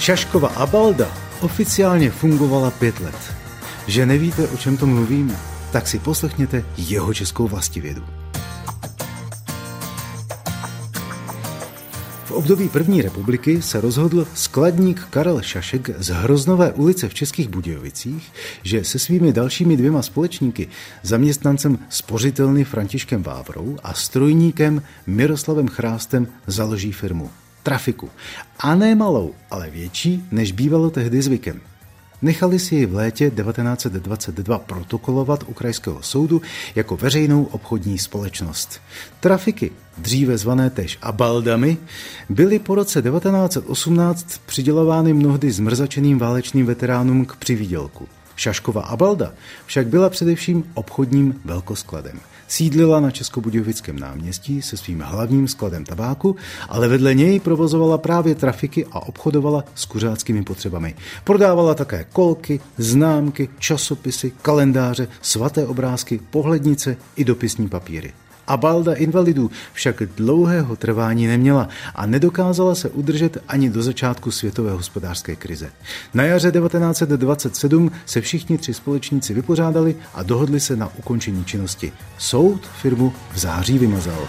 Šaškova abalda oficiálně fungovala 5 let. Že nevíte, o čem to mluvíme, tak si poslechněte Jihočeskou vlastivědu. V období první republiky se rozhodl skladník Karel Šašek z Hroznové ulice v Českých Budějovicích, že se svými dalšími 2 společníky, zaměstnancem spořitelny Františkem Vávrou a strojníkem Miroslavem Chrástem, založí firmu Trafiku. A ne malou, ale větší, než bývalo tehdy zvykem. Nechali si ji v létě 1922 protokolovat u Krajského soudu jako veřejnou obchodní společnost. Trafiky, dříve zvané též abaldami, byly po roce 1918 přidělovány mnohdy zmrzačeným válečným veteránům k přivídělku. Šaškova abalda však byla především obchodním velkoskladem. Sídlila na Českobudějovickém náměstí se svým hlavním skladem tabáku, ale vedle něj provozovala právě trafiky a obchodovala s kuřáckými potřebami. Prodávala také kolky, známky, časopisy, kalendáře, svaté obrázky, pohlednice i dopisní papíry. Abalda invalidů však dlouhého trvání neměla a nedokázala se udržet ani do začátku světové hospodářské krize. Na jaře 1927 se všichni 3 společníci vypořádali a dohodli se na ukončení činnosti. Soud firmu v září vymazal.